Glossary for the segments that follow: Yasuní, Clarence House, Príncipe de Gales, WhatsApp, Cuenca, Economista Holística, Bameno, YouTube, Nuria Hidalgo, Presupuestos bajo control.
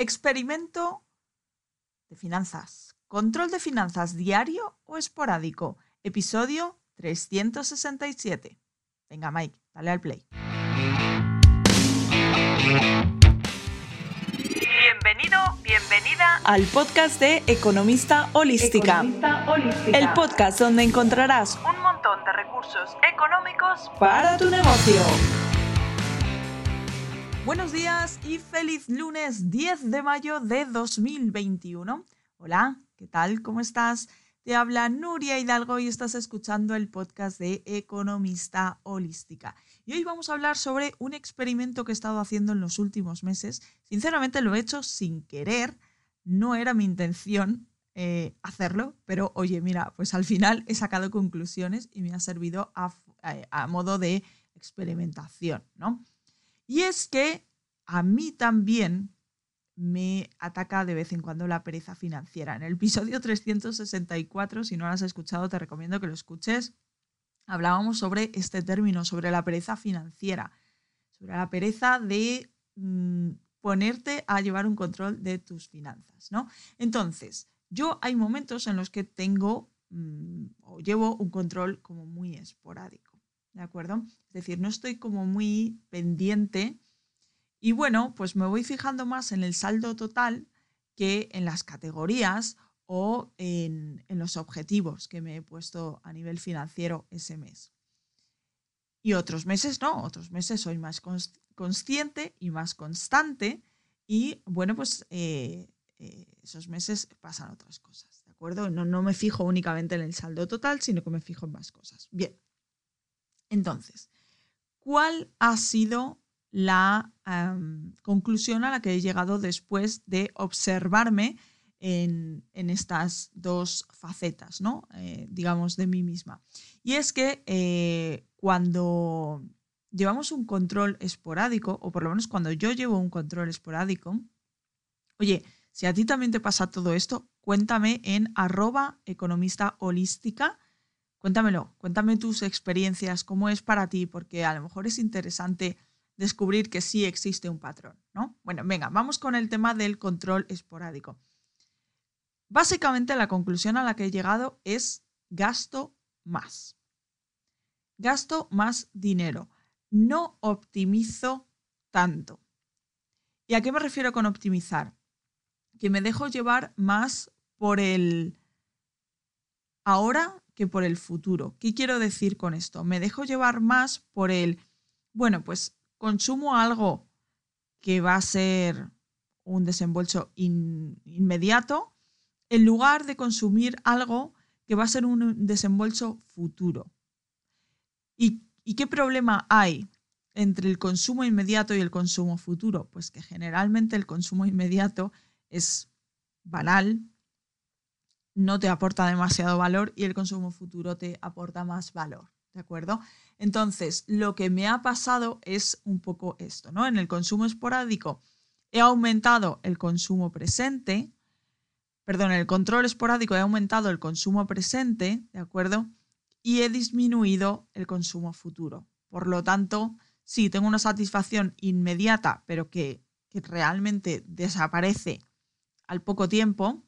Experimento de finanzas. Control de finanzas diario o esporádico. Episodio 367. Venga, Mike, dale al play. Bienvenido, bienvenida al podcast de Economista Holística. El podcast donde encontrarás un montón de recursos económicos para tu negocio. Buenos días y feliz lunes 10 de mayo de 2021. Hola, ¿qué tal? ¿Cómo estás? Te habla Nuria Hidalgo y estás escuchando el podcast de Economista Holística. Y hoy vamos a hablar sobre un experimento que he estado haciendo en los últimos meses. Sinceramente lo he hecho sin querer, no era mi intención hacerlo, pero oye, mira, pues al final he sacado conclusiones y me ha servido a modo de experimentación, ¿no? Y es que a mí también me ataca de vez en cuando la pereza financiera. En el episodio 364, si no lo has escuchado, te recomiendo que lo escuches. Hablábamos sobre este término, sobre la pereza financiera, sobre la pereza de ponerte a llevar un control de tus finanzas, ¿no? Entonces, yo hay momentos en los que tengo o llevo un control como muy esporádico, ¿de acuerdo? Es decir, no estoy como muy pendiente. Y bueno, pues me voy fijando más en el saldo total que en las categorías o en los objetivos que me he puesto a nivel financiero ese mes. Y otros meses no, otros meses soy más consciente y más constante y bueno, pues esos meses pasan otras cosas, ¿de acuerdo? No me fijo únicamente en el saldo total, sino que me fijo en más cosas. Bien, entonces, ¿cuál ha sido la conclusión a la que he llegado después de observarme en estas dos facetas, ¿no? Digamos, de mí misma? Y es que cuando llevamos un control esporádico, o por lo menos cuando yo llevo un control esporádico, oye, si a ti también te pasa todo esto, cuéntame en @economistaholística. Cuéntamelo, cuéntame tus experiencias, cómo es para ti, porque a lo mejor es interesante descubrir que sí existe un patrón, ¿no? Bueno, venga, vamos con el tema del control esporádico. Básicamente la conclusión a la que he llegado es gasto más. Gasto más dinero. No optimizo tanto. ¿Y a qué me refiero con optimizar? Que me dejo llevar más por el ahora que por el futuro. ¿Qué quiero decir con esto? Me dejo llevar más por el, bueno, pues consumo algo que va a ser un desembolso inmediato en lugar de consumir algo que va a ser un desembolso futuro. ¿Y qué problema hay entre el consumo inmediato y el consumo futuro? Pues que generalmente el consumo inmediato es banal, no te aporta demasiado valor y el consumo futuro te aporta más valor. ¿De acuerdo? Entonces, lo que me ha pasado es un poco esto, ¿no? En el consumo esporádico he aumentado el consumo presente, perdón, en el control esporádico he aumentado el consumo presente, ¿de acuerdo? Y he disminuido el consumo futuro. Por lo tanto, sí, tengo una satisfacción inmediata, pero que realmente desaparece al poco tiempo.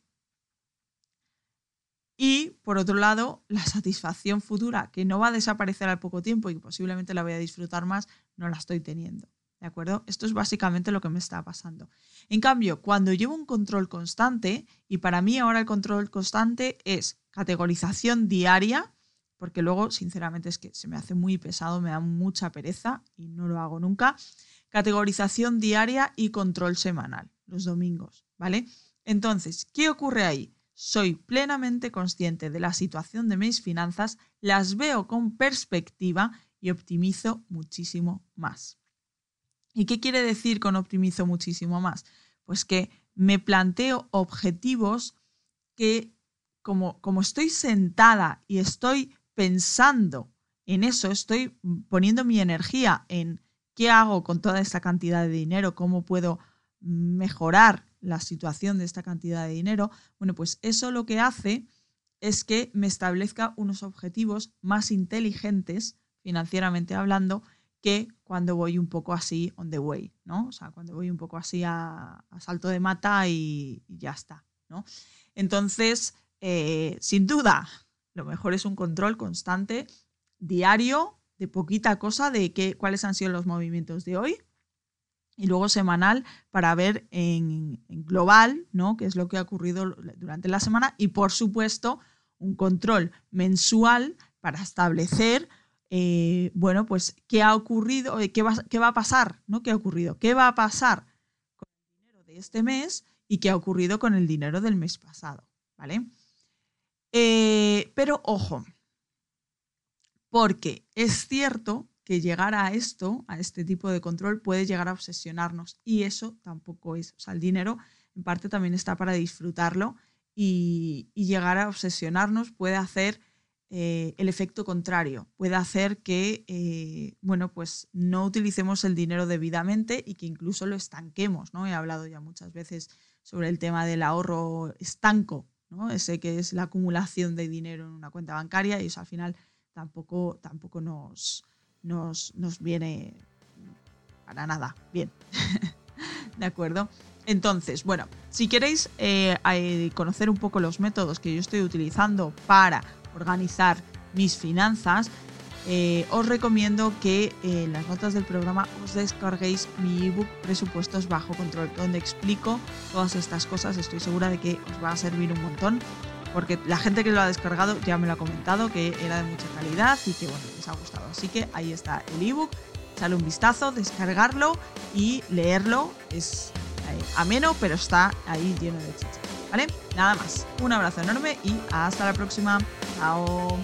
Y, por otro lado, la satisfacción futura, que no va a desaparecer al poco tiempo y que posiblemente la voy a disfrutar más, no la estoy teniendo, ¿de acuerdo? Esto es básicamente lo que me está pasando. En cambio, cuando llevo un control constante, y para mí ahora el control constante es categorización diaria, porque luego, sinceramente, es que se me hace muy pesado, me da mucha pereza y no lo hago nunca, categorización diaria y control semanal, los domingos, ¿vale? Entonces, ¿qué ocurre ahí? Soy plenamente consciente de la situación de mis finanzas, las veo con perspectiva y optimizo muchísimo más. ¿Y qué quiere decir con optimizo muchísimo más? Pues que me planteo objetivos que, como estoy sentada y estoy pensando en eso, estoy poniendo mi energía en qué hago con toda esta cantidad de dinero, cómo puedo mejorar la situación de esta cantidad de dinero, bueno, pues eso lo que hace es que me establezca unos objetivos más inteligentes, financieramente hablando, que cuando voy un poco así on the way, ¿no? O sea, cuando voy un poco así a salto de mata y ya está, ¿no? Entonces, sin duda, lo mejor es un control constante, diario, de poquita cosa, de cuáles han sido los movimientos de hoy, y luego semanal para ver en global, ¿no?, qué es lo que ha ocurrido durante la semana, y por supuesto un control mensual para establecer bueno, pues qué ha ocurrido, qué va a pasar, ¿no? ¿Qué ha ocurrido? ¿Qué va a pasar con el dinero de este mes y qué ha ocurrido con el dinero del mes pasado? ¿Vale? Pero ojo, porque es cierto que llegar a esto, a este tipo de control, puede llegar a obsesionarnos, y eso tampoco es. O sea, el dinero en parte también está para disfrutarlo, y llegar a obsesionarnos puede hacer el efecto contrario, puede hacer que bueno, pues no utilicemos el dinero debidamente y que incluso lo estanquemos, ¿no? He hablado ya muchas veces sobre el tema del ahorro estanco, ¿no? Ese que es la acumulación de dinero en una cuenta bancaria, y eso al final tampoco nos viene para nada bien. ¿De acuerdo? Entonces, bueno, si queréis conocer un poco los métodos que yo estoy utilizando para organizar mis finanzas, os recomiendo que en las notas del programa os descarguéis mi ebook Presupuestos bajo control, donde explico todas estas cosas. Estoy segura de que os va a servir un montón, porque la gente que lo ha descargado ya me lo ha comentado, que era de mucha calidad y que bueno, les ha gustado. Así que ahí está el ebook, echadle un vistazo, descargarlo y leerlo. Es ameno, pero está ahí lleno de chicha, ¿vale? Nada más, un abrazo enorme y hasta la próxima. Chao.